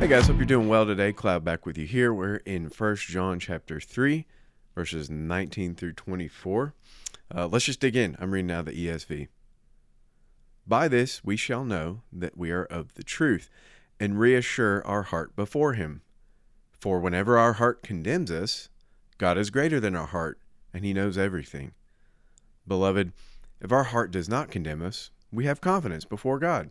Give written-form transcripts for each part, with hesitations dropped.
Hey guys, hope you're doing well today. Cloud back with you here. We're in 1 John chapter 3, verses 19 through 24. Let's just dig in. I'm reading now the ESV. By this we shall know that we are of the truth and reassure our heart before him. For whenever our heart condemns us, God is greater than our heart, and he knows everything. Beloved, if our heart does not condemn us, we have confidence before God.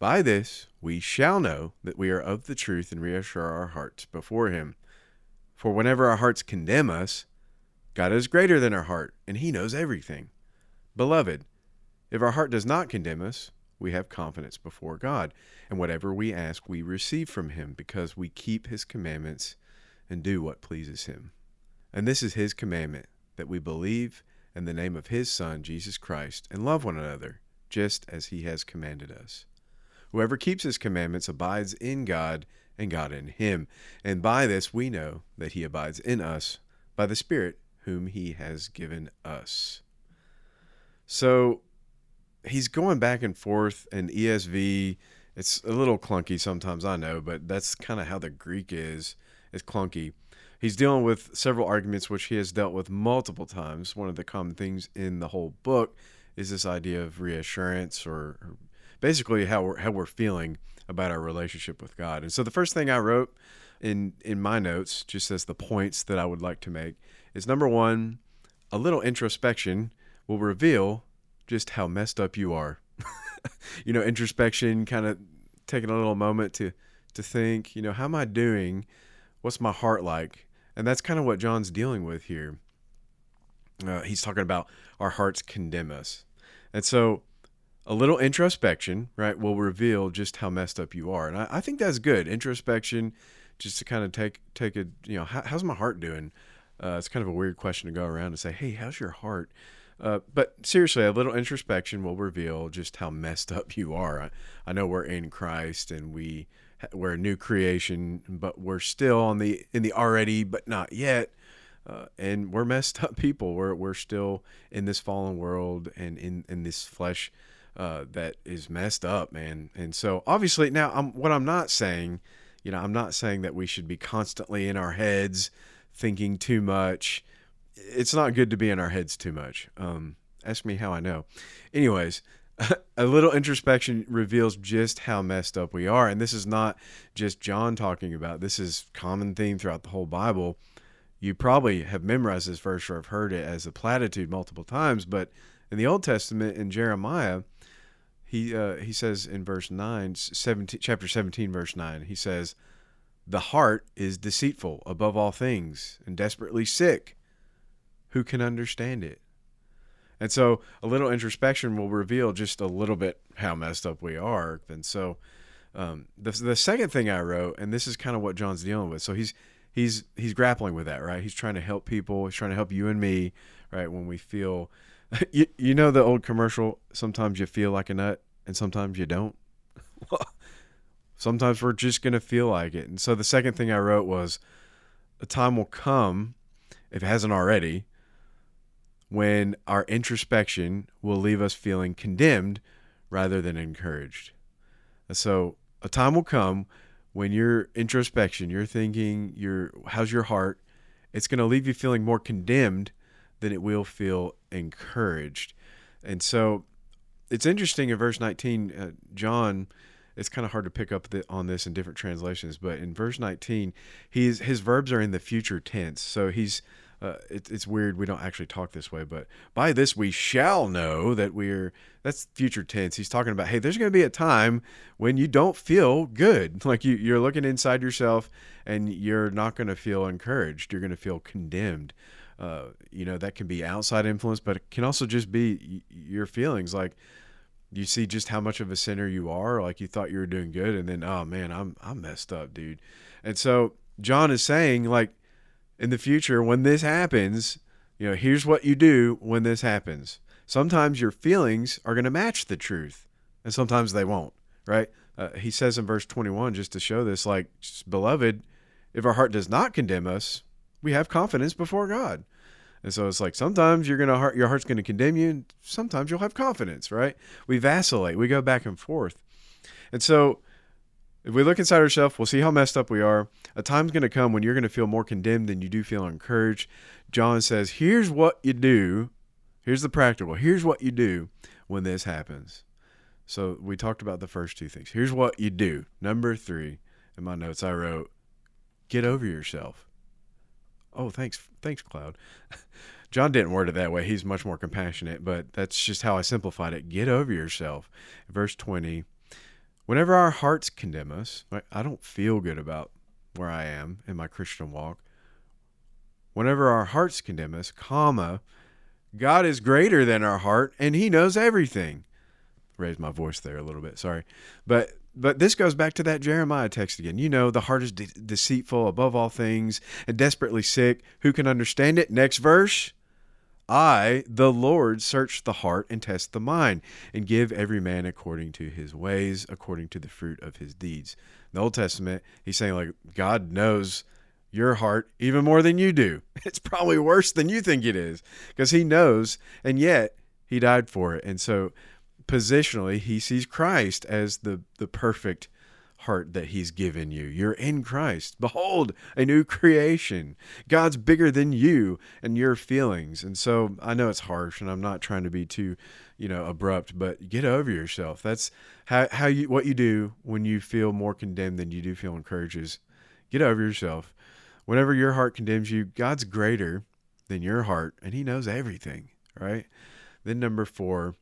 By this we shall know that we are of the truth and reassure our hearts before him. For whenever our hearts condemn us, God is greater than our heart, and he knows everything. Beloved, if our heart does not condemn us, we have confidence before God, and whatever we ask we receive from him, because we keep his commandments and do what pleases him. And this is his commandment, that we believe in the name of his Son, Jesus Christ, and love one another, just as he has commanded us. Whoever keeps his commandments abides in God, and God in him. And by this we know that he abides in us, by the Spirit whom he has given us. So he's going back and forth, and ESV, it's a little clunky sometimes, I know, but that's kind of how the Greek is. It's clunky. He's dealing with several arguments, which he has dealt with multiple times. One of the common things in the whole book is this idea of reassurance, or basically how we're feeling about our relationship with God. And so the first thing I wrote in my notes, just as the points that I would like to make, is number one, a little introspection will reveal just how messed up you are. Introspection, kind of taking a little moment to think, how am I doing? What's my heart like? And that's kind of what John's dealing with here. He's talking about our hearts condemn us. And so a little introspection, right, will reveal just how messed up you are. And I think that's good. Introspection, just to kind of take a, how's my heart doing? It's kind of a weird question to go around and say, hey, how's your heart? But seriously, a little introspection will reveal just how messed up you are. I know we're in Christ and we're a new creation, but we're still in the already, but not yet. And we're messed up people. We're still in this fallen world and in this flesh that is messed up, man. And so obviously now I'm not saying that we should be constantly in our heads thinking too much. It's not good to be in our heads too much. Ask me how I know. Anyways, a little introspection reveals just how messed up we are. And this is not just John talking about. This is common theme throughout the whole Bible. You probably have memorized this verse or have heard it as a platitude multiple times. But in the Old Testament, in Jeremiah, he says in verse 9, chapter 17, verse 9, he says, "The heart is deceitful above all things and desperately sick. Who can understand it?" And so a little introspection will reveal just a little bit how messed up we are. And so the second thing I wrote, and this is kind of what John's dealing with. So he's grappling with that, right? He's trying to help people. He's trying to help you and me, right? When we feel, the old commercial, sometimes you feel like a nut and sometimes you don't. Sometimes we're just going to feel like it. And so the second thing I wrote was, a time will come, if it hasn't already, when our introspection will leave us feeling condemned rather than encouraged. So a time will come when your introspection, your thinking, how's your heart, it's going to leave you feeling more condemned than it will feel encouraged. And so it's interesting in verse 19, John, it's kind of hard to pick up on this in different translations, but in verse 19, his verbs are in the future tense. So it's weird. We don't actually talk this way, but by this we shall know that that's future tense. He's talking about, hey, there's going to be a time when you don't feel good. Like you're looking inside yourself and you're not going to feel encouraged. You're going to feel condemned. That can be outside influence, but it can also just be your feelings. Like you see just how much of a sinner you are. Like you thought you were doing good, and then, oh man, I'm messed up, dude. And so John is saying, like, in the future when this happens, you know, here's what you do when this happens. Sometimes your feelings are going to match the truth, and sometimes they won't, right? He says in verse 21, just to show this, like, beloved, if our heart does not condemn us, we have confidence before God. And so it's like, sometimes your heart's going to condemn you, and sometimes you'll have confidence, right? We vacillate. We go back and forth. And so if we look inside ourselves, we'll see how messed up we are. A time's going to come when you're going to feel more condemned than you do feel encouraged. John says, here's what you do. Here's the practical. Here's what you do when this happens. So we talked about the first two things. Here's what you do. Number three, in my notes, I wrote, get over yourself. Oh, thanks, Cloud. John didn't word it that way. He's much more compassionate, but that's just how I simplified it. Get over yourself. Verse 20, whenever our hearts condemn us, right? I don't feel good about where I am in my Christian walk. Whenever our hearts condemn us, God is greater than our heart, and he knows everything. Raised my voice there a little bit, sorry. But this goes back to that Jeremiah text again. You know, the heart is deceitful above all things and desperately sick. Who can understand it? Next verse. I, the Lord, search the heart and test the mind and give every man according to his ways, according to the fruit of his deeds. In the Old Testament, he's saying, like, God knows your heart even more than you do. It's probably worse than you think it is because he knows, and yet he died for it. And so positionally, he sees Christ as the perfect heart that he's given you. You're in Christ. Behold, a new creation. God's bigger than you and your feelings. And so I know it's harsh, and I'm not trying to be too, abrupt, but get over yourself. That's what you do when you feel more condemned than you do feel encouraged is get over yourself. Whenever your heart condemns you, God's greater than your heart, and he knows everything, right? Then number 4,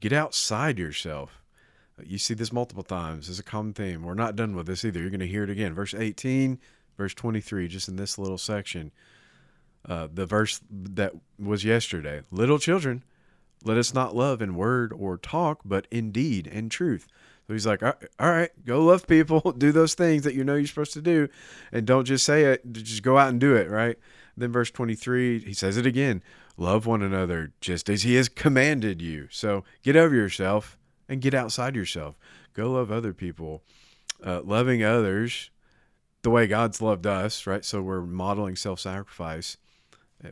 get outside yourself. You see this multiple times. It's a common theme. We're not done with this either. You're going to hear it again. Verse 18, verse 23, just in this little section. The verse that was yesterday. Little children, let us not love in word or talk, but in deed and truth. So he's like, all right, go love people. Do those things that you know you're supposed to do. And don't just say it. Just go out and do it, right? Then verse 23, he says it again. Love one another just as he has commanded you. So get over yourself and get outside yourself. Go love other people. Loving others the way God's loved us, right? So we're modeling self-sacrifice,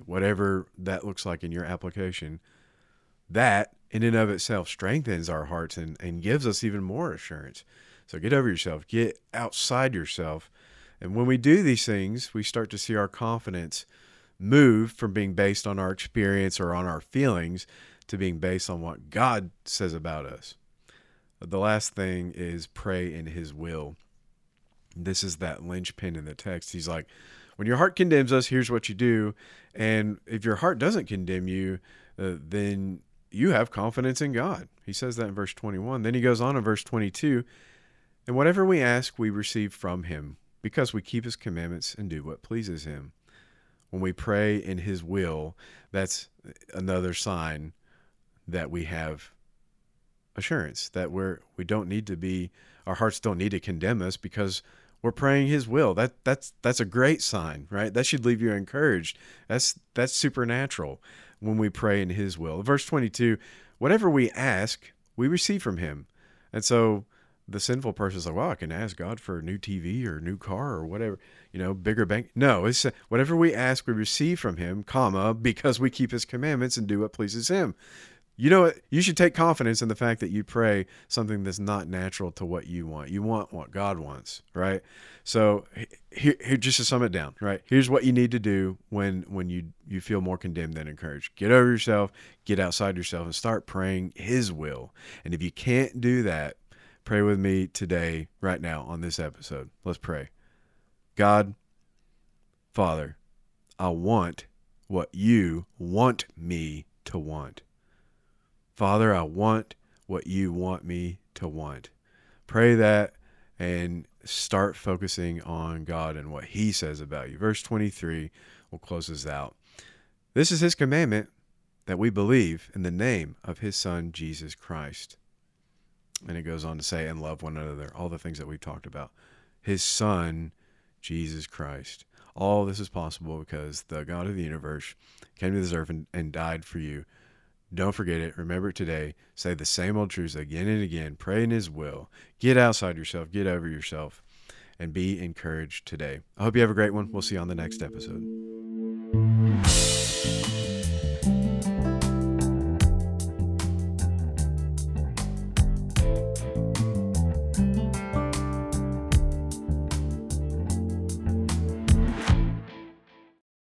whatever that looks like in your application. That in and of itself strengthens our hearts and gives us even more assurance. So get over yourself. Get outside yourself. And when we do these things, we start to see our confidence move from being based on our experience or on our feelings to being based on what God says about us. The last thing is pray in his will. This is that linchpin in the text. He's like, when your heart condemns us, here's what you do. And if your heart doesn't condemn you, then you have confidence in God. He says that in verse 21. Then he goes on in verse 22. And whatever we ask, we receive from him because we keep his commandments and do what pleases him. When we pray in his will, that's another sign that we have assurance, that our hearts don't need to condemn us because we're praying his will. That's a great sign, right? That should leave you encouraged. That's supernatural when we pray in his will. Verse 22, whatever we ask, we receive from him. And so the sinful person's like, well, I can ask God for a new TV or a new car or whatever, bigger bank. No, it's whatever we ask, we receive from him, because we keep his commandments and do what pleases him. You know what? You should take confidence in the fact that you pray something that's not natural to what you want. You want what God wants, right? So here, just to sum it down, right? Here's what you need to do when you feel more condemned than encouraged. Get over yourself, get outside yourself, and start praying his will. And if you can't do that, pray with me today, right now, on this episode. Let's pray. God, Father, I want what you want me to want. Father, I want what you want me to want. Pray that and start focusing on God and what he says about you. Verse 23 will close us out. This is his commandment, that we believe in the name of his Son, Jesus Christ. And it goes on to say, and love one another, all the things that we've talked about. His Son, Jesus Christ. All this is possible because the God of the universe came to this earth and died for you. Don't forget it. Remember it today. Say the same old truths again and again. Pray in His will. Get outside yourself. Get over yourself. And be encouraged today. I hope you have a great one. We'll see you on the next episode.